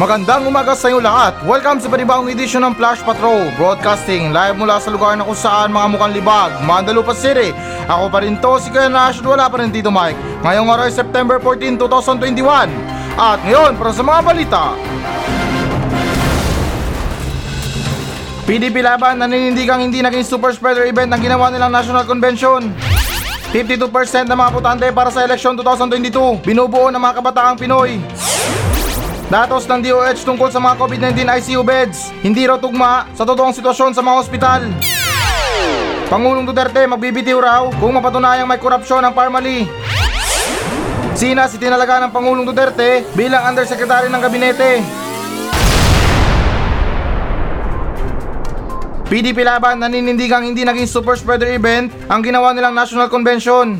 Magandang umaga sa inyo lahat. Welcome sa panibagong edisyon ng Flash Patrol, broadcasting live mula sa lugar na kung saan mga mukhang libag, Mandalupa City. Ako pa rin to, si Kaya Nation, wala pa rin Tito Mike. Ngayong araw ay September 14, 2021. At ngayon, para sa mga balita. PDP Laban, naninindigang hindi naging super spreader event ang ginawa nilang National Convention. 52% ng mga botante para sa eleksyon 2022, binubuo ng mga kabataang Pinoy. Datos ng DOH tungkol sa mga COVID-19 ICU beds, hindi raw tugma sa totoong sitwasyon sa mga ospital. Pangulong Duterte magbibitiw raw kung mapatunayang may korupsyon ang Pharmally. Sinas itinalaga ng Pangulong Duterte bilang undersecretary ng gabinete. PDP Laban, naninindigang hindi naging super spreader event ang ginawa nilang National Convention.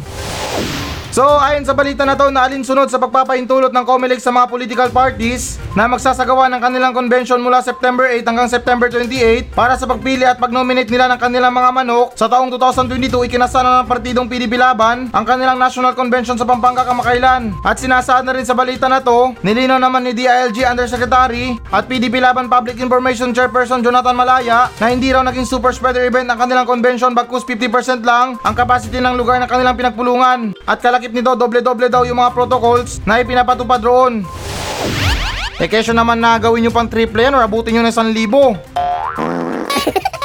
So ayon sa balita na to, naalinsunod sa pagpapaintulot ng Comelec sa mga political parties na magsasagawa ng kanilang convention mula September 8 hanggang September 28 para sa pagpili at pag-nominate nila ng kanilang mga manok. Sa taong 2022, ikinasana ng partidong PDP Laban ang kanilang National Convention sa Pampanga kamakailan. At sinasaad na rin sa balita na to, nilinaw naman ni DILG Undersecretary at PDP Laban Public Information Chairperson Jonathan Malaya na hindi raw naging super spreader event ang kanilang convention, bagkus 50% lang ang capacity ng lugar na kanilang pinagpulungan. At sakit nito, doble-doble daw yung mga protocols na ipinapatupad roon. E kesyo naman na gawin nyo pang triple yan o abutin nyo ng 1,000.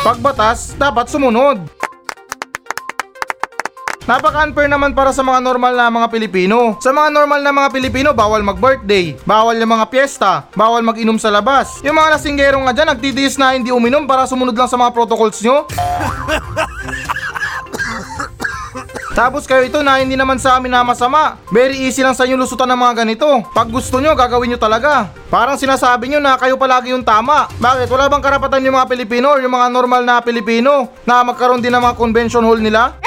Pagbatas, dapat sumunod. Napaka-unfair naman para sa mga normal na mga Pilipino. Sa mga normal na mga Pilipino, bawal mag-birthday, bawal yung mga piyesta, bawal mag-inom sa labas. Yung mga lasinggero nga dyan, nagtitiis na hindi uminom para sumunod lang sa mga protocols nyo. Tapos kayo ito na hindi naman sa amin na masama. Very easy lang sa inyo lusutan ng mga ganito. Pag gusto nyo, gagawin nyo talaga. Parang sinasabi nyo na kayo palagi yung tama. Bakit? Wala bang karapatan yung mga Pilipino o yung mga normal na Pilipino na magkaroon din ng mga convention hall nila?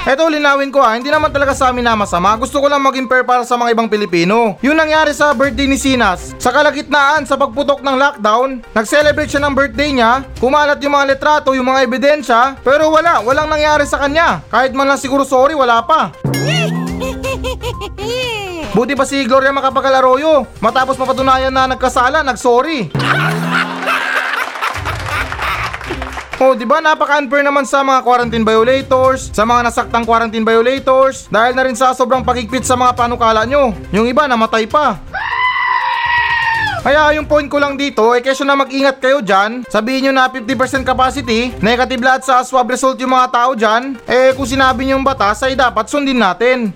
Eto, linawin ko ha, hindi naman talaga sa amin na masama. Gusto ko lang maging fair para sa mga ibang Pilipino. Yung nangyari sa birthday ni Sinas, sa kalagitnaan sa pagputok ng lockdown, nag-celebrate siya ng birthday niya, kumalat yung mga litrato, yung mga ebidensya, pero walang nangyari sa kanya. Kahit man lang siguro sorry, wala pa. Buti pa si Gloria makapagalaroyo, matapos mapatunayan na nagkasala, nagsorry. Oh, di ba napaka-unfair naman sa mga quarantine violators, sa mga nasaktang quarantine violators, dahil na rin sa sobrang pagigpit sa mga panukala nyo. Yung iba namatay pa. Kaya yung point ko lang dito, kesyo na mag-ingat kayo dyan, sabihin nyo na 50% capacity, negative lahat sa swab result yung mga tao dyan, kung sinabi nyo yung batas ay dapat sundin natin.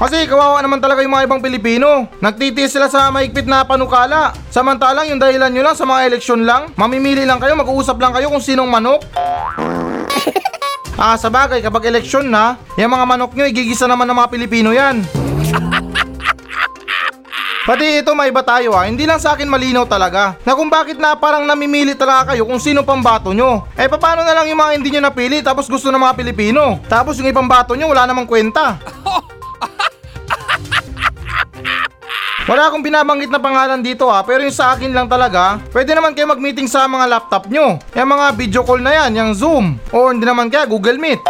Kasi kawawa naman talaga yung mga ibang Pilipino. Nagtitiis sila sa mahigpit na panukala. Samantalang yung dahilan nyo lang sa mga eleksyon lang, mamimili lang kayo, mag-uusap lang kayo kung sinong manok. Sa bagay, kapag eleksyon na, yung mga manok nyo, igigisa naman ng mga Pilipino yan. Pati ito, may iba tayo ha, hindi lang sa akin malinaw talaga na kung bakit na parang namimili talaga kayo kung sino pambato nyo. Paano na lang yung mga hindi nyo napili tapos gusto ng mga Pilipino? Tapos yung ipambato nyo, wala namang kwenta. Wala akong binabanggit na pangalan dito ha, pero yung sa akin lang talaga, pwede naman kayo mag-meeting sa mga laptop nyo. Yung mga video call na yan, yung Zoom, o hindi naman kaya Google Meet.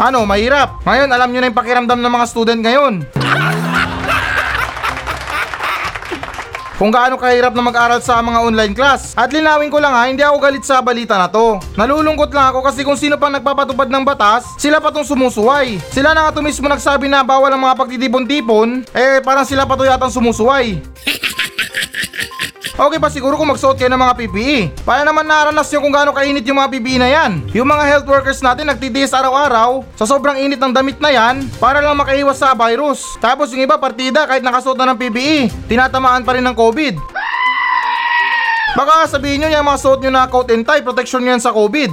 Ano, mahirap. Ngayon, alam nyo na yung pakiramdam ng mga student ngayon. Kung gaano kahirap na mag-aral sa mga online class. At linawin ko lang ha, hindi ako galit sa balita na to. Nalulungkot lang ako kasi kung sino pang nagpapatupad ng batas, sila pa tong sumusuway. Sila na nga to mismo nagsabi na bawal ang mga pagtitipon-tipon, parang sila pa to yatang sumusuway. Okay pa siguro kung magsuot kayo ng mga PPE. Para naman naranas nyo kung gaano kainit yung mga PPE na yan. Yung mga health workers natin nagtitiis araw-araw sa sobrang init ng damit na yan para lang makaiwas sa virus. Tapos yung iba partida kahit nakasuot na ng PPE, tinatamaan pa rin ng COVID. Baka sabihin nyo yung mga suot nyo na coat and tie, protection nyo yan sa COVID.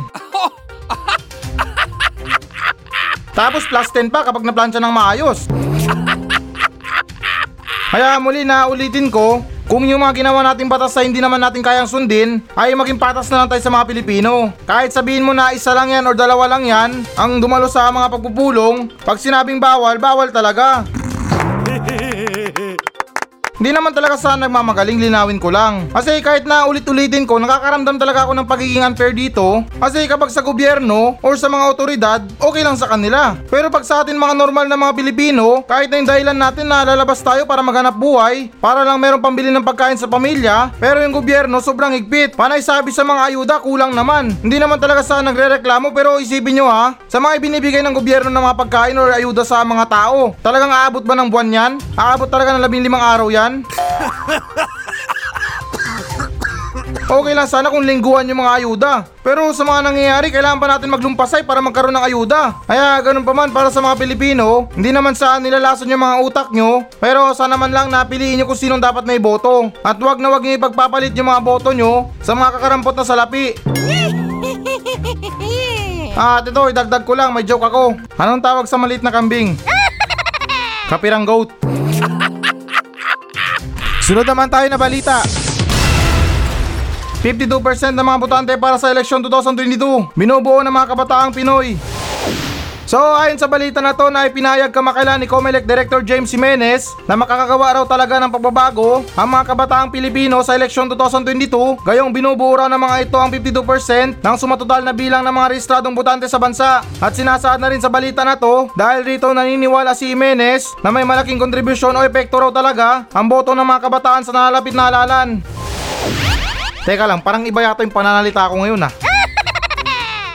Tapos plus 10 pa kapag naplansya ng maayos. Kaya muli na ulitin ko, kung yung mga ginawa nating batas na hindi naman natin kayang sundin, ay maging patas na lang tayo sa mga Pilipino. Kahit sabihin mo na isa lang yan o dalawa lang yan ang dumalo sa mga pagpupulong, pag sinabing bawal, bawal talaga. Hindi naman talaga saan nagmamagaling, linawin ko lang. Kasi kahit na ulit-ulitin ko, nakakaramdam talaga ako ng pagiging unfair dito. Kasi kapag sa gobyerno or sa mga otoridad, okay lang sa kanila. Pero pag sa atin mga normal na mga Pilipino, kahit na yung dahilan natin na lalabas tayo para maghanap buhay, para lang merong pambili ng pagkain sa pamilya, pero yung gobyerno sobrang higpit. Panay sabi sa mga ayuda, kulang naman. Hindi naman talaga saan nagre-reklamo, pero isipin nyo ha, sa mga ibinibigay ng gobyerno ng mga pagkain or ayuda sa mga tao, talagang aabot ba ng buwan yan? Aabot talaga ng 15 araw yan? Okay lang sana kung lingguhan yung mga ayuda, pero sa mga nangyayari, kailangan pa natin maglumpasay para magkaroon ng ayuda. Kaya ganun pa man, para sa mga Pilipino, hindi naman saan nilalason yung mga utak nyo, pero sana man lang napiliin nyo kung sinong dapat may boto. At wag na wag nyo ipagpapalit yung mga boto nyo sa mga kakarampot na salapi. At ito, idagdag ko lang, may joke ako. Anong tawag sa maliit na kambing? Kapirang goat. Sunod naman tayo na balita. 52% ng mga botante para sa eleksyon 2022, binubuo ng mga kabataang Pinoy. So ayon sa balita na to na ipinahayag kamakailan ni Comelec Director James Jimenez na makakagawa raw talaga ng pagbabago ang mga kabataang Pilipino sa eleksyon 2022, gayong binubuo raw ng mga ito ang 52% ng sumatotal na bilang ng mga rehistradong botante sa bansa. At sinasaad na rin sa balita na to dahil rito naniniwala si Jimenez na may malaking kontribusyon o epekto raw talaga ang boto ng mga kabataan sa nalalapit na halalan. Teka lang, parang iba yata yung pananalita ko ngayon ha.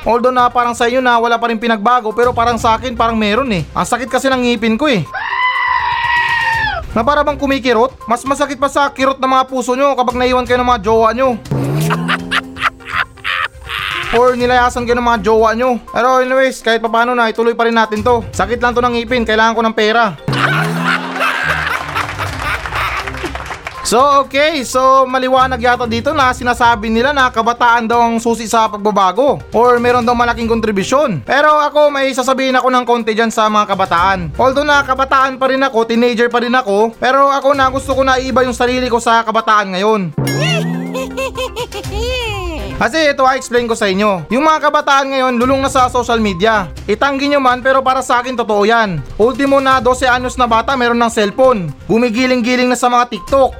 Although na parang sa inyo na wala pa rin pinagbago, pero parang sa akin parang meron eh. Ang sakit kasi ng ngipin ko eh. Na para bang kumikirot? Mas masakit pa sa kirot ng mga puso nyo kapag naiwan kayo ng mga jowa nyo. Or nilayasan kayo ng mga jowa nyo. Pero anyways, kahit papano na ituloy pa rin natin to. Sakit lang to ng ngipin, kailangan ko ng pera. So maliwanag yata dito na sinasabi nila na kabataan daw ang susi sa pagbabago or meron daw malaking kontribusyon. Pero ako, may sasabihin ako ng konti dyan sa mga kabataan. Although na kabataan pa rin ako, teenager pa rin ako, pero ako na gusto ko na iba yung sarili ko sa kabataan ngayon. Kasi ito, i-explain ko sa inyo. Yung mga kabataan ngayon, lulong na sa social media. Itanggi nyo man, pero para sa akin, totoo yan. Ultimo na 12 anyos na bata, meron ng cellphone. Gumigiling-giling na sa mga TikTok.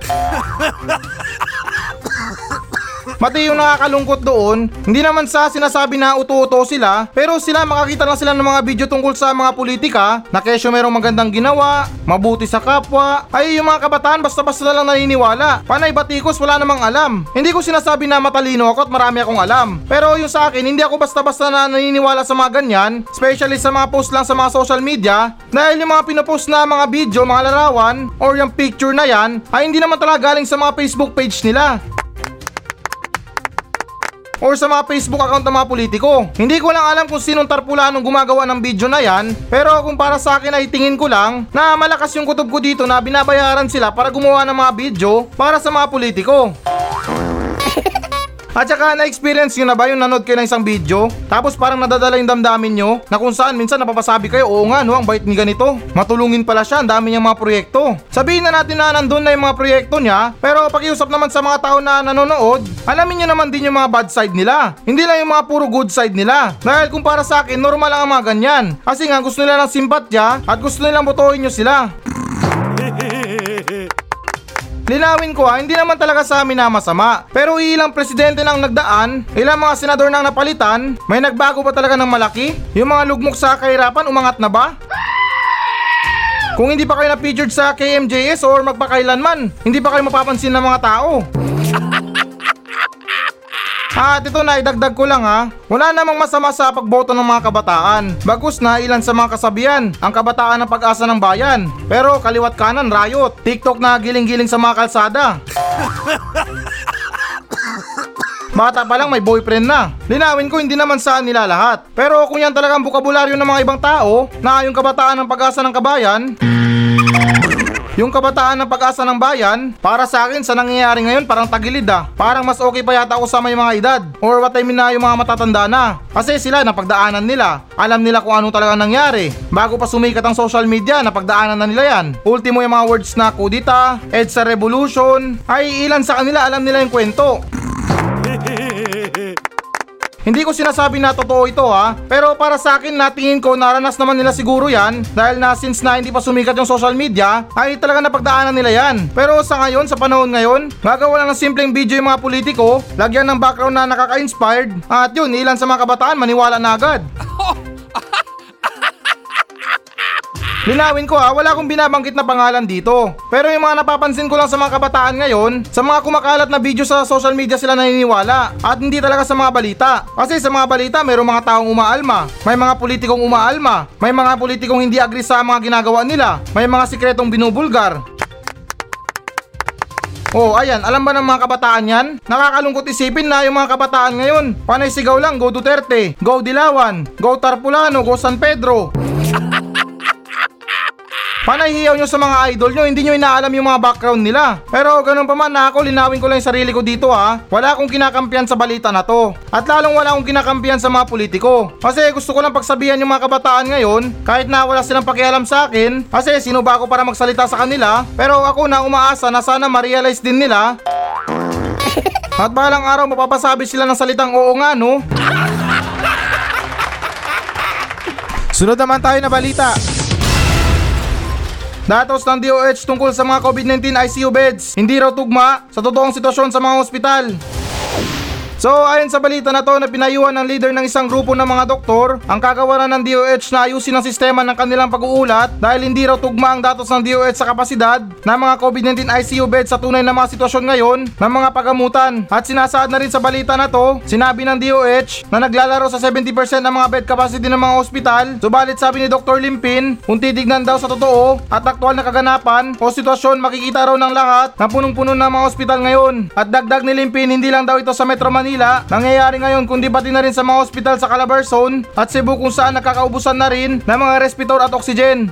Pati yung nakakalungkot doon, hindi naman sa sinasabi na uto-uto sila, pero sila makakita lang sila ng mga video tungkol sa mga politika, na kesyo merong magandang ginawa, mabuti sa kapwa. Ay yung mga kabataan basta-basta na lang naniniwala. Panay batikos, wala namang alam. Hindi ko sinasabi na matalino ako at marami akong alam. Pero yung sa akin, hindi ako basta-basta na naniniwala sa mga ganyan, especially sa mga post lang sa mga social media, dahil yung mga pinopost na mga video, mga larawan, or yung picture na yan, ay hindi naman talaga galing sa mga Facebook page nila or sa mga Facebook account ng mga politiko. Hindi ko lang alam kung sinong tarpula nung gumagawa ng video na yan, pero kung para sa akin ay tingin ko lang na malakas yung kutob ko dito na binabayaran sila para gumawa ng mga video para sa mga politiko. At saka na-experience nyo na ba yung nanood kayo ng isang video tapos parang nadadala yung damdamin nyo na kung saan minsan napapasabi kayo, oo nga no, ang bait ni ganito, matulungin pala siya, ang dami niyang mga proyekto. Sabihin na natin na nandun na yung mga proyekto niya, pero pakiusap naman sa mga tao na nanonood, alamin nyo naman din yung mga bad side nila, hindi lang yung mga puro good side nila. Dahil kung para sa akin, normal lang ang mga ganyan, kasi nga gusto nila ng simpatya at gusto nilang botohin nyo sila. Linawin ko ha, hindi naman talaga sa amin na masama. Pero ilang presidente nang nagdaan, ilang mga senador nang napalitan, may nagbago pa talaga ng malaki? Yung mga lugmok sa kahirapan, umangat na ba? Kung hindi pa kayo na-featured sa KMJS or magpakailanman, hindi pa kayo mapapansin ng mga tao. At ito na, idagdag ko lang ha, wala namang masama sa pagboto ng mga kabataan. Bagus na ilan sa mga kasabihan, ang kabataan ang pag-asa ng bayan. Pero kaliwat kanan, riot, TikTok na giling-giling sa mga kalsada. Bata pa lang may boyfriend na. Linawin ko, hindi naman saan nila lahat. Pero kung yan talaga ang bukabularyo ng mga ibang tao, na yung kabataan ang pag-asa ng kabayan, yung kabataan ng pag-asa ng bayan, para sa akin sa nangyayari ngayon parang tagilid ah. Parang mas okay pa yata ako sa may mga edad or what I mean na yung mga matatanda na. Kasi sila napagdaanan nila, alam nila kung ano talaga nangyari. Bago pa sumikat ang social media, napagdaanan na nila yan. Ultimo yung mga words na kudita, Edsa Revolution, ay ilan sa kanila alam nila yung kwento. Hindi ko sinasabi na totoo ito ha, pero para sa akin natingin ko naranas naman nila siguro yan dahil na since na hindi pa sumikat yung social media ay talaga napagdaanan nila yan. Pero sa ngayon, sa panahon ngayon, gagawa lang ng simpleng video yung mga politiko, lagyan ng background na nakaka-inspired at yun, ilan sa mga kabataan maniwala na agad. Linawin ko ha, wala akong binabanggit na pangalan dito. Pero yung mga napapansin ko lang sa mga kabataan ngayon, sa mga kumakalat na video sa social media sila naniniwala at hindi talaga sa mga balita. Kasi sa mga balita mayroong mga taong umaalma, may mga politikong umaalma, may mga politikong hindi agree sa mga ginagawa nila, may mga sikretong binubulgar. Oh, ayan, alam ba ng mga kabataan yan? Nakakalungkot isipin na yung mga kabataan ngayon, panay sigaw lang, go Duterte, go Dilawan, go Tarpulano, go San Pedro. Panahihiyaw nyo sa mga idol nyo, hindi nyo inaalam yung mga background nila. Pero ganun pa man ako, linawin ko lang yung sarili ko dito ha. Wala akong kinakampihan sa balita na to. At lalong wala akong kinakampihan sa mga politiko. Kasi gusto ko lang pagsabihan yung mga kabataan ngayon, kahit na wala silang pakialam sa akin, kasi sino ba ako para magsalita sa kanila. Pero ako na umaasa na sana ma-realize din nila. At balang araw mapapasabi sila ng salitang oo nga no. Sunod naman tayo na balita. Datos ng DOH tungkol sa mga COVID-19 ICU beds, hindi raw tugma sa totoong sitwasyon sa mga ospital. So ayon sa balita na to na pinayuhan ng leader ng isang grupo ng mga doktor, ang kagawaran ng DOH na ayusin ang sistema ng kanilang pag-uulat dahil hindi raw tugma ang datos ng DOH sa kapasidad ng mga COVID-19 ICU beds sa tunay na mga sitwasyon ngayon ng mga pagamutan. At sinasaad na rin sa balita na to, sinabi ng DOH na naglalaro sa 70% ng mga bed capacity ng mga ospital, subalit sabi ni Dr. Limpin, kung titignan daw sa totoo at aktual na kaganapan o sitwasyon makikita raw ng lahat na punong-puno ng mga ospital ngayon. At dagdag ni Limpin, hindi lang daw ito sa Metro Manila nangyayari ngayon kundi pati na rin sa mga ospital sa Calabarzon at Cebu kung saan nakakaubusan na rin ng mga respirator at oksigen.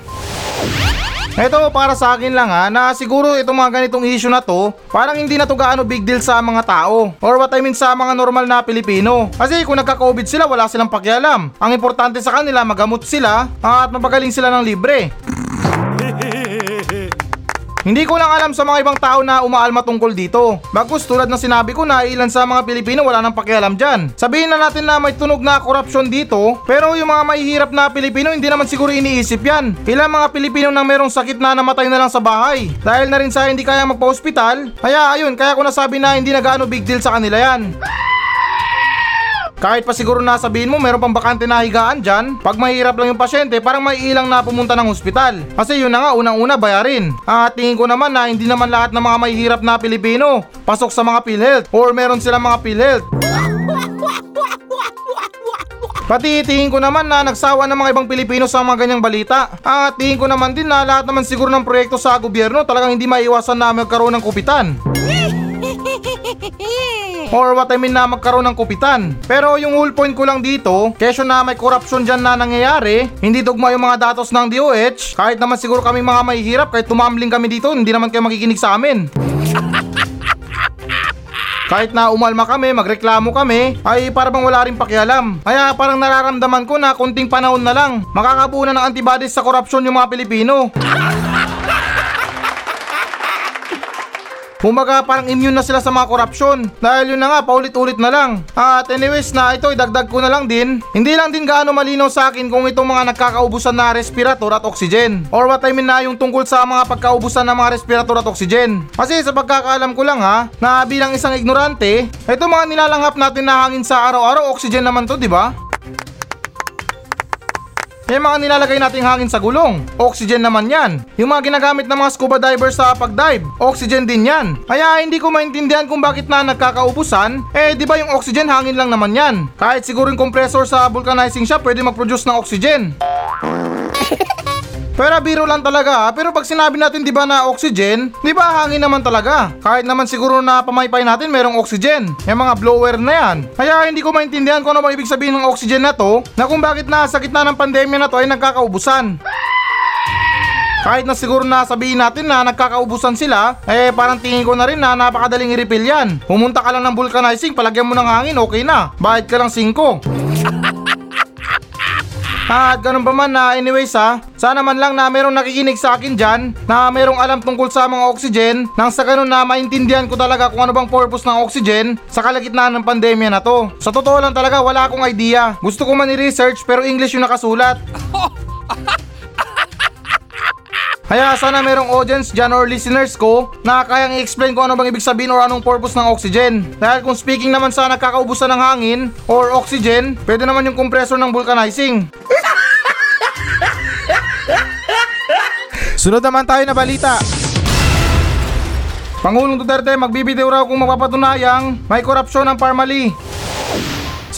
Ito para sa akin lang ha, na siguro itong mga ganitong issue na to, parang hindi na to gaano big deal sa mga tao or what I mean sa mga normal na Pilipino. Kasi kung nagka-COVID sila, wala silang pakialam. Ang importante sa kanila, magamot sila at mapagaling sila ng libre. Hindi ko lang alam sa mga ibang tao na umaalma tungkol dito. Bagus tulad ng sinabi ko na ilan sa mga Pilipino wala nang pakialam dyan. Sabihin na natin na may tunog na korupsyon dito, pero yung mga mahihirap na Pilipino hindi naman siguro iniisip yan. Ilang mga Pilipino nang merong sakit na namatay na lang sa bahay dahil na rin sa hindi kaya magpa-hospital. Kaya ayun, kaya ko nasabi na hindi na gaano big deal sa kanila yan. Kahit pa siguro nasabihin mo meron pang bakante na higaan dyan, pag mahirap lang yung pasyente parang may ilang na pumunta ng hospital. Kasi yun na nga, unang-una bayarin. At tingin ko naman na hindi naman lahat ng mga mahihirap na Pilipino pasok sa mga PhilHealth or meron silang mga PhilHealth. Pati tingin ko naman na nagsawa ng mga ibang Pilipino sa mga ganyang balita. At tingin ko naman din na lahat naman siguro ng proyekto sa gobyerno talagang hindi maiwasan na magkaroon ng kupitan. Or what I mean na magkaroon ng kupitan. Pero yung whole point ko lang dito, kesyo na may corruption dyan na nangyayari, hindi tugma yung mga datos ng DOH, kahit naman siguro kami mga mahihirap, kahit tumambling kami dito, hindi naman kayo makikinig sa amin. Kahit na umalma kami, magreklamo kami, ay parang wala rin pakialam. Kaya parang nararamdaman ko na konting panahon na lang, makakabuo na ng antibodies sa corruption yung mga Pilipino. Kumbaga parang immune na sila sa mga korupsyon dahil yun na nga, paulit-ulit na lang. At anyways na ito, idagdag ko na lang din, hindi lang din gaano malinaw sa akin kung itong mga nagkakaubusan na respirator at oksigen or what I mean na yung tungkol sa mga pagkaubusan ng mga respirator at oksigen. Kasi sa pagkakaalam ko lang ha, na bilang isang ignorante, ito mga nilalanghap natin na hangin sa araw-araw, oksigen naman to, di ba? Yung mga nilalagay nating hangin sa gulong, oxygen naman yan. Yung mga ginagamit ng mga scuba divers sa pagdive, oxygen din yan. Kaya hindi ko maintindihan kung bakit na nagkakaubusan, di ba yung oxygen hangin lang naman yan. Kahit siguro yung compressor sa vulcanizing shop pwede mag-produce ng oxygen. Pero biro lang talaga, pero pag sinabi natin di ba na oxygen, di ba hangin naman talaga. Kahit naman siguro na pamaypay natin merong oxygen, may mga blower na yan. Kaya hindi ko maintindihan kung ano ba ibig sabihin ng oxygen na to, na kung bakit na sa gitna ng pandemya na to ay nagkakaubusan. Kahit na siguro na sabihin natin na nagkakaubusan sila, parang tingin ko na rin na napakadaling i-refill yan. Pumunta ka lang ng vulcanizing, palagyan mo ng hangin, okay na. Bahid ka lang 5. At ganun pa man na anyways ha, sana man lang na merong nakikinig sa akin dyan na merong alam tungkol sa mga oxygen nang sa ganun na maintindihan ko talaga kung ano bang purpose ng oxygen sa kalagitnaan ng pandemya na to. Sa totoo lang talaga wala akong idea. Gusto ko man i-research pero English yung nakasulat. Kaya sana merong audience dyan or listeners ko na kayang i-explain ko ano bang ibig sabihin or anong purpose ng oxygen. Dahil kung speaking naman sa nakakaubusan ng hangin or oxygen, pwede naman yung compressor ng vulcanizing. Sunod naman tayo na balita. Pangulong Duterte magbibitiw raw kung mapapatunayang may korupsyon ng Pharmally.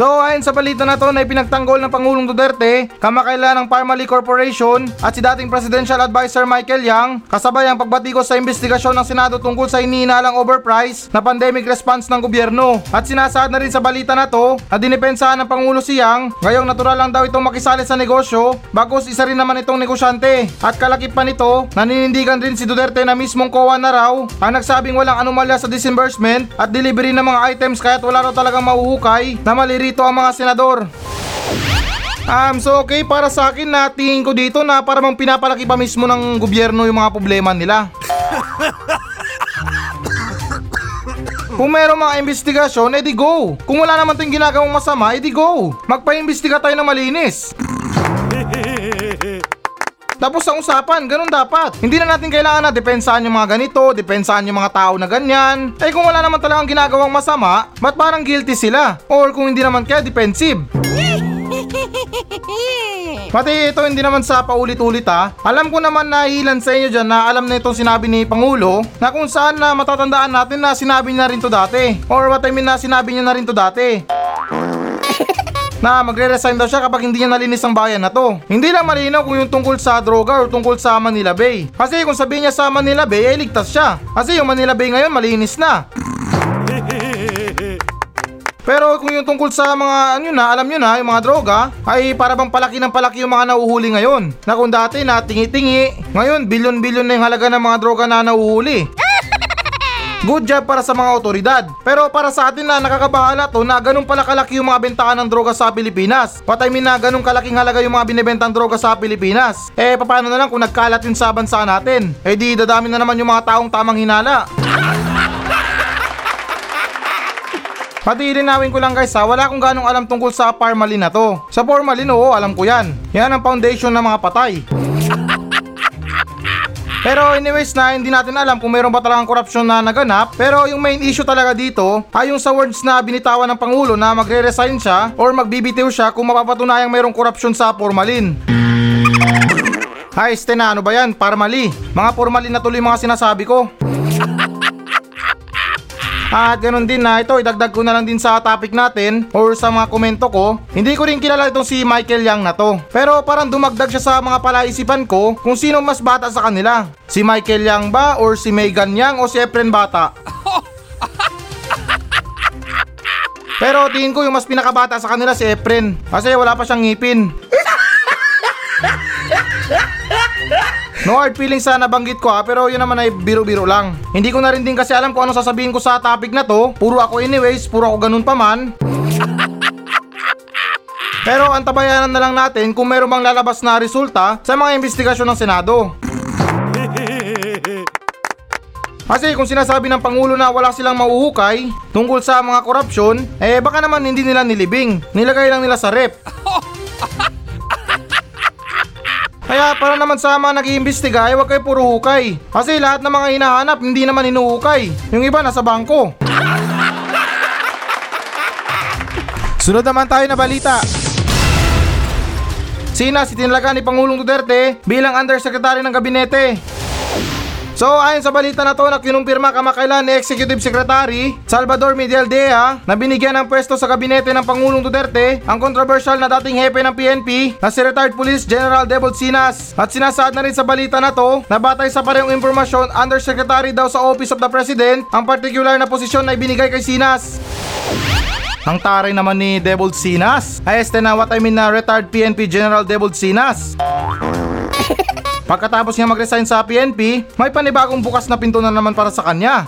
So ayon sa balita na ito na ipinagtanggol ng Pangulong Duterte, kamakailan ng Pharmally Corporation at si dating Presidential Advisor Michael Yang kasabay ang pagbatikos sa investigasyon ng Senado tungkol sa hinihinalang overprice na pandemic response ng gobyerno. At sinasaad na rin sa balita na ito na dinipensahan ng Pangulo si Yang, ngayong natural lang daw itong makisali sa negosyo bagkus isa rin naman itong negosyante. At kalakip pa nito, naninindigan rin si Duterte na mismong COA na raw ang nagsabing walang anomalya sa disbursement at delivery ng mga items kaya't wala raw talagang mauhukay na maliri ito ang mga senador. So okay, para sa akin na tingin ko dito na para mang pinapalaki pa mismo ng gobyerno yung mga problema nila. Kung meron mga investigasyon, edi go. Kung wala naman tayong ginagawang masama, edi go. Magpa-imbestiga tayo na malinis. Tapos sa usapan, ganun dapat. Hindi na natin kailangan na depensahan yung mga ganito, depensahan yung mga tao na ganyan. Eh kung wala naman talagang ginagawang masama, ba't parang guilty sila? Or kung hindi naman kaya, defensive. Pati ito hindi naman sa paulit-ulit ha. Alam ko naman na ilan sa inyo dyan na alam na itong sinabi ni Pangulo na kung saan na matatandaan natin na sinabi niya na rin to dati. Or what I mean na sinabi niya na rin to dati. Na magre-resign daw siya kapag hindi niya nalinis ang bayan na to. Hindi lang malinaw kung yung tungkol sa droga o tungkol sa Manila Bay. Kasi kung sabihin niya sa Manila Bay, ay ligtas siya. Kasi yung Manila Bay ngayon malinis na. Pero kung yung tungkol sa mga alam nyo na, yung mga droga, ay para bang palaki ng palaki yung mga nauhuli ngayon. Na kung dati na tingi-tingi, ngayon bilyon-bilyon na yung halaga ng mga droga na nauhuli. Good job para sa mga otoridad. Pero para sa atin na nakakabahala to na ganun pala kalaki yung mga bentahan ng droga sa Pilipinas. What I mean na ganun kalaking halaga yung mga binibentang droga sa Pilipinas. Eh paano na lang kung nagkalat yun sa bansa natin? Eh di dadami na naman yung mga taong tamang hinala. Pati ilinawin ko lang guys ha, wala akong ganong alam tungkol sa Pharmally na to. Sa Pharmally, oo, alam ko yan. Yan ang foundation ng mga patay. Pero anyways na hindi natin alam kung mayroon ba talagang korupsyon na naganap. Pero yung main issue talaga dito ay yung sa words na binitawan ng Pangulo na magre-resign siya or magbibitiw siya kung mapapatunayang mayroong korupsyon sa Pharmally. Ay Stena, ano ba yan? Pharmally. Mga Pharmally na tuloy mga sinasabi ko. At ganoon din na ito, idagdag ko na lang din sa topic natin or sa mga komento ko. Hindi ko rin kilala itong si Michael Yang na to. Pero parang dumagdag siya sa mga palaisipan ko kung sino mas bata sa kanila. Si Michael Yang ba or si Megan Yang o si Efren Bata? Pero tingin ko yung mas pinakabata sa kanila si Efren kasi wala pa siyang ngipin. No hard feelings sa nabanggit ko ha, pero yun naman ay biro-biro lang. Hindi ko na rin din kasi alam kung ano sasabihin ko sa topic na to. Puro ako anyways, puro ako ganun pa man. Pero antabayanan na lang natin kung meron bang lalabas na resulta sa mga investigasyon ng Senado. Kasi kung sinasabi ng Pangulo na wala silang mauhukay tungkol sa mga korupsyon, eh baka naman hindi nila nilibing. Nilagay lang nila sa rep. Kaya para naman sa mga nag-iimbestiga ay huwag kayo puro hukay. Kasi lahat ng mga hinahanap hindi naman hinuhukay. Yung iba nasa bangko. Sunod naman tayo na balita. Sinas itinalaga ni Pangulong Duterte bilang undersecretary ng gabinete. So ayon sa balita na to na kinumpirma kamakailan ni Executive Secretary Salvador Medialdea na binigyan ng pwesto sa gabinete ng Pangulong Duterte ang controversial na dating hepe ng PNP na si retired Police General Debold Sinas. At sinasaad na rin sa balita na to na batay sa parehong impormasyon, undersecretary daw sa Office of the President ang particular na posisyon na ibinigay kay Sinas. Ang taray naman ni Debold Sinas. Ay este na what I mean na retired PNP General Debold Sinas. Pagkatapos niya mag-resign sa PNP, may panibagong bukas na pinto na naman para sa kanya.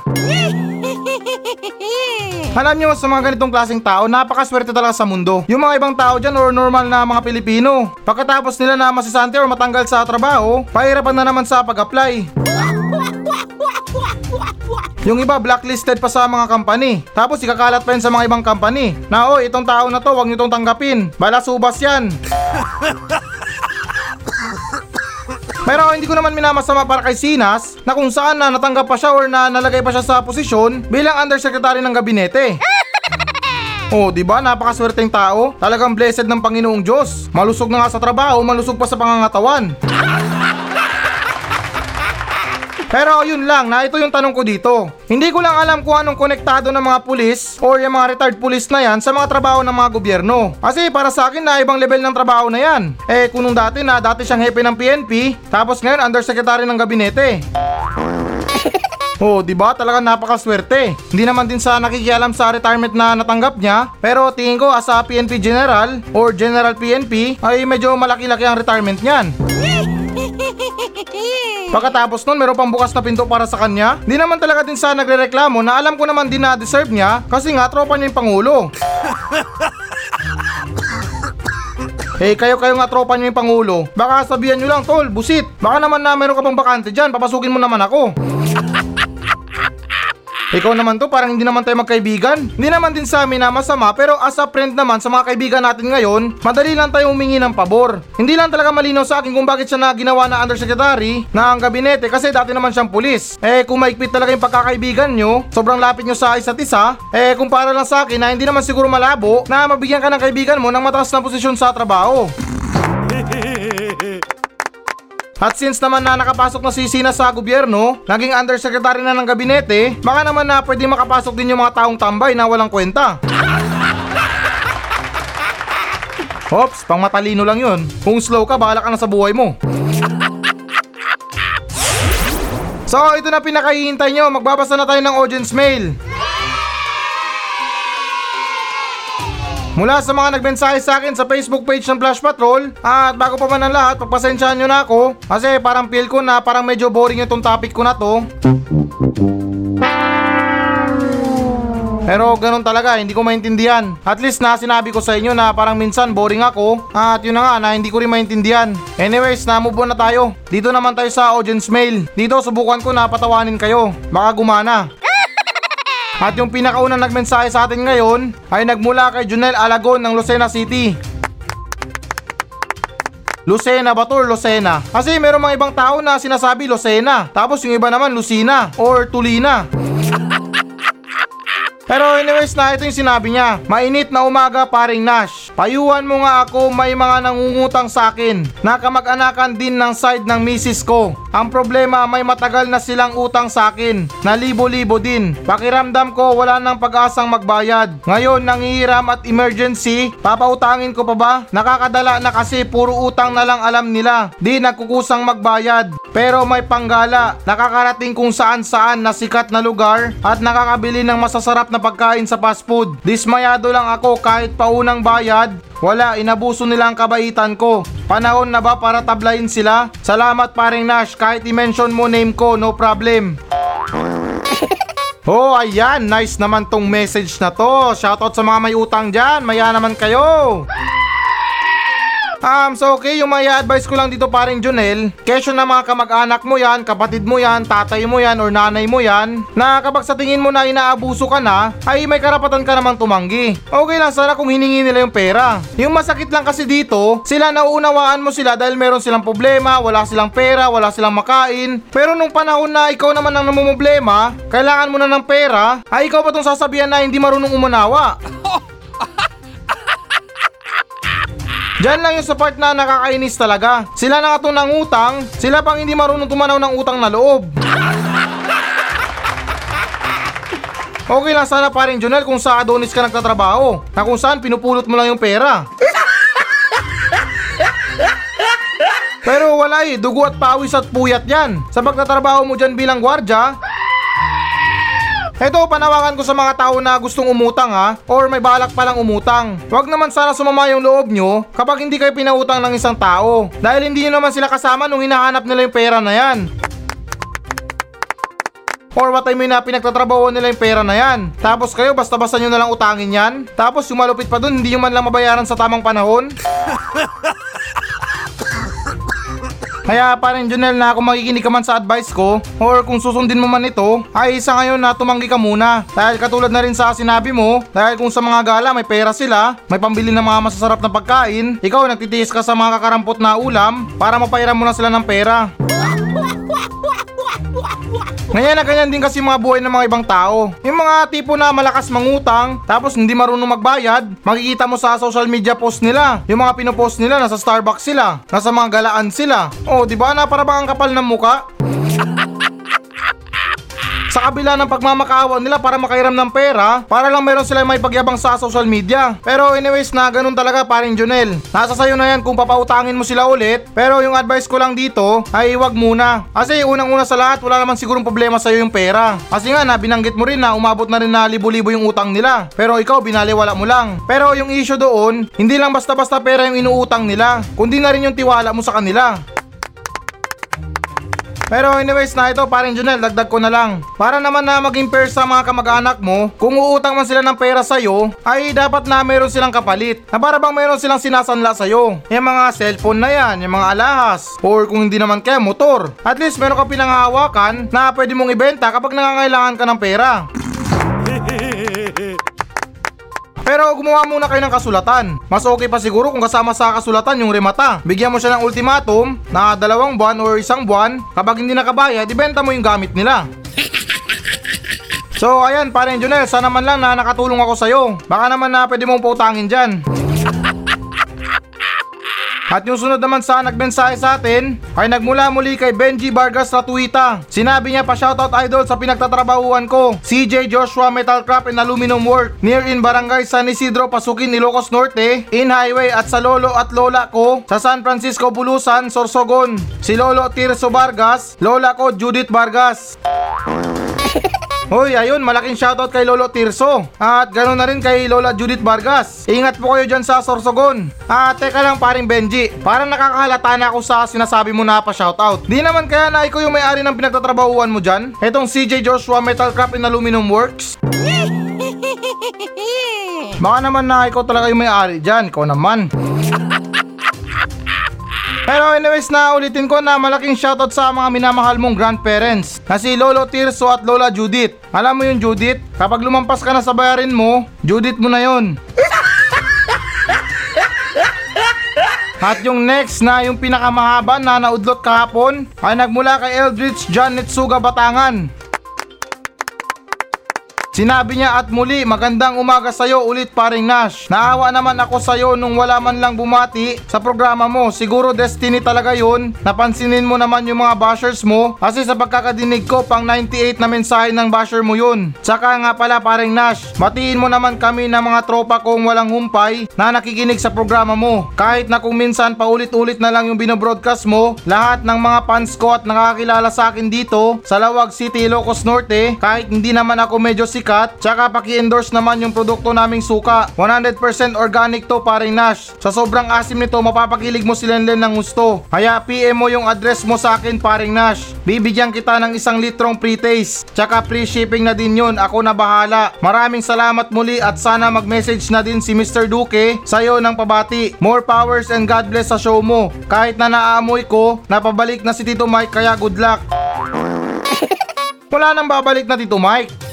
Alam nyo, sa mga ganitong klaseng tao, napakaswerte talaga sa mundo. Yung mga ibang tao dyan or normal na mga Pilipino, pagkatapos nila na masasante or matanggal sa trabaho, pahirapan na naman sa pag-apply. Yung iba blacklisted pa sa mga company, tapos ikakalat pa yun sa mga ibang company na o, itong tao na to, wag nyo itong tanggapin, balasubas yan. Pero hindi ko naman minamasama para kay Sinas na kung saan na natanggap pa siya or na nalagay pa siya sa posisyon bilang undersecretary ng gabinete. Oh, di ba? Napakaswerteng tao. Talagang blessed ng Panginoong Diyos. Malusog na nga sa trabaho, malusog pa sa pangangatawan. Pero yun lang, na ito yung tanong ko dito. Hindi ko lang alam kung anong konektado ng mga pulis or yung mga retired pulis na yan sa mga trabaho ng mga gobyerno. Kasi para sa akin na ibang level ng trabaho na yan. Eh kung nung dati siyang hepe ng PNP, tapos ngayon undersecretary ng gabinete. Oh, di ba? Talagang napakaswerte. Hindi naman din sa nakikialam sa retirement na natanggap niya, pero tingin ko as a PNP General or General PNP ay medyo malaki-laki ang retirement niyan. Pagkatapos nun, meron pang bukas na pinto para sa kanya. Di naman talaga din sa nagrereklamo na alam ko naman din na deserve niya kasi nga tropa niya yung Pangulo. Eh, kayo nga tropa niya yung Pangulo. Baka sabihan nyo lang, tol, busit. Baka naman na meron ka pang bakante dyan, papasukin mo naman ako. Ikaw naman to, parang hindi naman tayo magkaibigan. Hindi naman din sa amin na masama, pero as a friend naman sa mga kaibigan natin ngayon, madali lang tayo humingi ng pabor. Hindi lang talaga malinaw sa akin kung bakit siya na ginawa na undersecretary na ang gabinete kasi dati naman siyang pulis. Eh kung maikpit talaga yung pagkakaibigan nyo, sobrang lapit nyo sa isa't isa, eh kumpara lang sa akin na hindi naman siguro malabo na mabigyan ka ng kaibigan mo ng mataas na posisyon sa trabaho. At since naman na nakapasok na si Sinas sa gobyerno, naging undersecretary na ng gabinete, baka naman na pwede makapasok din yung mga taong tambay na walang kwenta. Oops, pang matalino lang yun. Kung slow ka, bahala ka na sa buhay mo. So, ito na pinakahihintay nyo. Magbabasa na tayo ng audience mail. Mula sa mga nagmensahe sa akin sa Facebook page ng Flash Patrol. At bago pa man ang lahat, pagpasensyahan nyo na ako kasi parang feel ko na parang medyo boring itong topic ko na to. Pero ganun talaga, hindi ko maintindihan. At least na sinabi ko sa inyo na parang minsan boring ako. At yun na nga na hindi ko rin maintindihan. Anyways, na-move on na tayo. Dito naman tayo sa audience mail. Dito subukan ko na patawanin kayo. Baka gumana. At yung pinakaunang nagmensahe sa atin ngayon ay nagmula kay Junel Alagon ng Lucena City. Lucena ba to or Lucena? Kasi meron mga ibang tao na sinasabi Lucena, tapos yung iba naman Lucina or Tulina. Pero anyways na ito yung sinabi niya. Mainit na umaga paring Nash. Payuhan mo nga ako, may mga nangungutang sa akin. Nakamag-anakan din ng side ng misis ko. Ang problema may matagal na silang utang sa akin. Na libo-libo din. Pakiramdam ko wala nang pag-asang magbayad. Ngayon nanghihiram at emergency. Papautangin ko pa ba? Nakakadala na kasi puro utang na lang alam nila. Di nagkukusang magbayad. Pero may panggala. Nakakarating kung saan-saan na sikat na lugar. At nakakabili ng masasarap na pagkain sa fast food. Dismayado lang ako kahit paunang bayad. Wala, inabuso nila ang kabaitan ko. Panahon na ba para tablayin sila? Salamat paring Nash, kahit i-mention mo name ko, no problem. Oh, ayan, nice naman tong message na to. Shoutout sa mga may utang dyan, maya naman kayo. So okay, yung maya advice ko lang dito paring Junel, kesyo na mga kamag-anak mo yan, kapatid mo yan, tatay mo yan, or nanay mo yan, na kapag sa tingin mo na inaabuso ka na, ay may karapatan ka namang tumanggi. Okay lang sana kung hiningi nila yung pera. Yung masakit lang kasi dito, sila nauunawaan mo sila dahil meron silang problema, wala silang pera, wala silang makain. Pero nung panahon na ikaw naman ang namumblema, kailangan mo na ng pera, ay ikaw pa tong sasabihan na hindi marunong umunawa. Diyan lang yung sa part na nakakainis talaga. Sila na nga itong nangutang, sila pang hindi marunong tumanaw ng utang na loob. Okay lang sana paring Jonel kung sa Adonis ka nagtatrabaho, na kung saan pinupulot mo lang yung pera. Pero wala eh, dugo at pawis at puyat yan. Sa pagtatrabaho mo dyan bilang gwardya, eto, panawagan ko sa mga tao na gustong umutang ha, or may balak palang umutang. Huwag naman sana sumama yung loob nyo kapag hindi kayo pinautang ng isang tao. Dahil hindi nyo naman sila kasama nung hinahanap nila yung pera na yan. Or what I mean na pinagtatrabaho nila yung pera na yan. Tapos kayo basta-basta nyo nalang utangin yan. Tapos yung malupit pa dun, hindi nyo man lang mabayaran sa tamang panahon. Kaya parang Jonel na kung makikinig ka man sa advice ko or kung susundin mo man ito ay isa ngayon na tumanggi ka muna. Dahil katulad na rin sa sinabi mo, dahil kung sa mga gala may pera sila, may pambili ng mga masasarap na pagkain, ikaw nagtitiis ka sa mga kakarampot na ulam para mapairam mo na sila ng pera. Ngayon na ganyan din kasi mga buhay ng mga ibang tao. Yung mga tipo na malakas mangutang tapos hindi marunong magbayad, makikita mo sa social media post nila. Yung mga pinopost nila, nasa Starbucks sila, nasa mga galaan sila. Oh, di ba na para bang ang kapal ng muka? Sa kabila ng pagmamakaawa nila para makairam ng pera, para lang meron sila may pagyabang sa social media. Pero anyways na ganun talaga parin Jonel. Nasa sayo na yan kung papautangin mo sila ulit. Pero yung advice ko lang dito ay wag muna. Kasi unang-una sa lahat wala naman sigurong problema sa'yo yung pera. Kasi nga na binanggit mo rin na umabot na rin na libo-libo yung utang nila. Pero ikaw binaliwala mo lang. Pero yung issue doon, hindi lang basta-basta pera yung inuutang nila, kundi na rin yung tiwala mo sa kanila. Pero anyways na ito parin Jonel, dagdag ko na lang. Para naman na maging fair sa mga kamag-anak mo, kung uutang man sila ng pera sa'yo, ay dapat na meron silang kapalit. Na para bang meron silang sinasanla sa'yo. Yung mga cellphone na yan, yung mga alahas, or kung hindi naman kaya motor. At least meron ka pinanghahawakan na pwede mong ibenta kapag nangangailangan ka ng pera. Pero gumawa muna kayo ng kasulatan. Mas okay pa siguro kung kasama sa kasulatan yung remata. Bigyan mo siya ng ultimatum na 2 buwan o 1 buwan. Kapag hindi nakabayad, ibenta mo yung gamit nila. So ayan, parin Jonel, sana man lang na nakatulong ako sa'yo. Baka naman na pwede mong pautangin dyan. At yung sunod naman sa nagmensahe sa atin ay nagmula muli kay Benji Vargas Ratuita. Sinabi niya pa, shoutout idol sa pinagtatrabahuan ko, CJ Joshua Metal Craft and Aluminum Work, near in Barangay San Isidro, Pasukin, Ilocos Norte, in highway at sa lolo at lola ko sa San Francisco, Bulusan, Sorsogon. Si Lolo Tirso Vargas, lola ko Judith Vargas. Hoy, ayun, malaking shoutout kay Lolo Tirso. At ganoon na rin kay Lola Judith Vargas. Ingat po kayo dyan sa Sorsogon. Ah, teka lang paring Benji, parang nakakahalata na ako sa sinasabi mo na pa shoutout. Di naman kaya na ikaw yung may-ari ng pinagtatrabahuan mo dyan? Etong CJ Joshua Metal Craft and Aluminum Works? Baka naman na ikaw talaga yung may-ari dyan, ikaw naman. Pero anyways na ulitin ko na malaking shoutout sa mga minamahal mong grandparents na si Lolo Tirso at Lola Judith. Alam mo yung Judith? Kapag lumampas ka na sa bayarin mo, Judith mo na yun. At yung next na yung pinakamahaba na naudlot kahapon ay nagmula kay Eldridge Janet Suga Batangan. Sinabi niya, at muli, magandang umaga sa'yo ulit paring Nash. Naawa naman ako sa'yo nung wala man lang bumati sa programa mo. Siguro destiny talaga yun. Napansinin mo naman yung mga bashers mo. Kasi sa pagkakadinig ko, pang 98 na mensahe ng basher mo yun. Tsaka nga pala paring Nash, batiin mo naman kami ng mga tropa kong walang humpay na nakikinig sa programa mo. Kahit na kung minsan paulit-ulit na lang yung binobroadcast mo, lahat ng mga fans ko at nakakilala sa akin dito sa Lawag City, Ilocos Norte, kahit hindi naman ako medyo sikat, tsaka paki-endorse naman yung produkto naming suka. 100% organic to paring Nash. Sa sobrang asim nito, mapapakilig mo si Lenlen ng gusto. Kaya PM mo yung address mo sa akin paring Nash. Bibigyan kita ng 1 litrong pre-taste. Tsaka free shipping na din yun. Ako na bahala. Maraming salamat muli at sana mag-message na din si Mr. Duque sa'yo ng pabati. More powers and God bless sa show mo. Kahit na naamoy ko, napabalik na si Tito Mike, kaya good luck. Wala nang babalik na Tito Mike.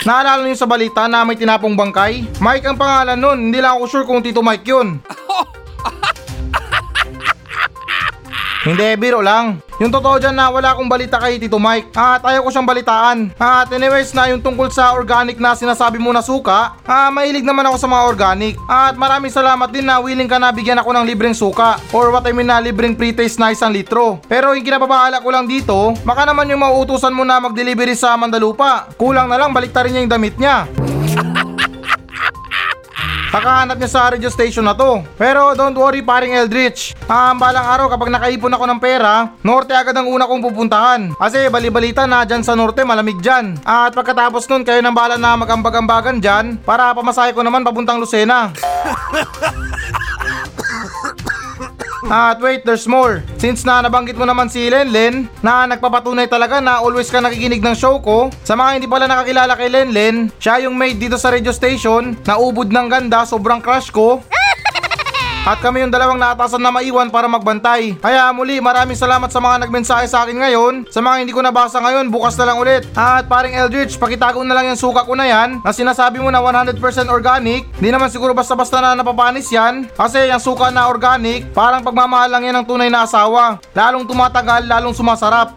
Naalala niyo sa balita na may tinapong bangkay? Mike ang pangalan nun, hindi lang ako sure kung Tito Mike yun. Hindi, biro lang. Yung totoo dyan na wala akong balita kay Tito Mike at ayaw ko siyang balitaan. At anyways na yung tungkol sa organic na sinasabi mo na suka, mahilig naman ako sa mga organic. At maraming salamat din na willing ka na bigyan ako ng libreng suka, or what I mean na libreng pre-taste na 1 litro. Pero yung kinababahala ko lang dito, baka naman yung mauutusan mo na mag-delivery sa Mandalupa. Kulang na lang baliktarin niya yung damit niya. Kakahanap niya sa radio station na to. Pero don't worry paring Eldritch, balang araw kapag nakaipon ako ng pera, norte agad ang una kong pupuntahan. Kasi balibalita na dyan sa norte malamig dyan. At pagkatapos nun kayo nang bala na magambag-ambagan dyan para pamasahe ko naman papuntang Lucena. At wait, there's more. Since na nabanggit mo naman si Lenlen na nagpapatunay talaga na always ka nakikinig ng show ko, sa mga hindi pala nakakilala kay Lenlen, siya yung maid dito sa radio station, naubod ng ganda, sobrang crush ko. At kami yung dalawang naatasan na maiwan para magbantay. Kaya muli maraming salamat sa mga nagmensahe sa akin ngayon. Sa mga hindi ko nabasa ngayon, bukas na lang ulit. At paring Eldritch, pakitago na lang yung suka ko na yan, na sinasabi mo na 100% organic. Di naman siguro basta-basta na napapanis yan, kasi yung suka na organic, parang pagmamahal lang yan ng tunay na asawa. Lalong tumatagal, lalong sumasarap.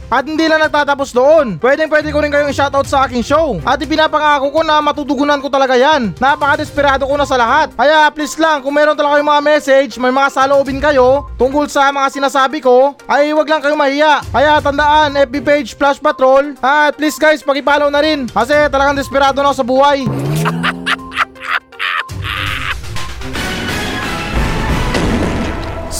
At hindi lang nagtatapos doon. Pwede ko rin kayong shoutout sa aking show. At ipinapangako ko na matutugunan ko talaga yan. Napaka-desperado ko na sa lahat. Kaya please lang, kung meron talaga kayong mga message, may mga saloobin kayo tungkol sa mga sinasabi ko, ay wag lang kayong mahiya. Kaya tandaan, FB page Flash Patrol. At please guys, paki-follow na rin, kasi talagang desperado na ako sa buhay.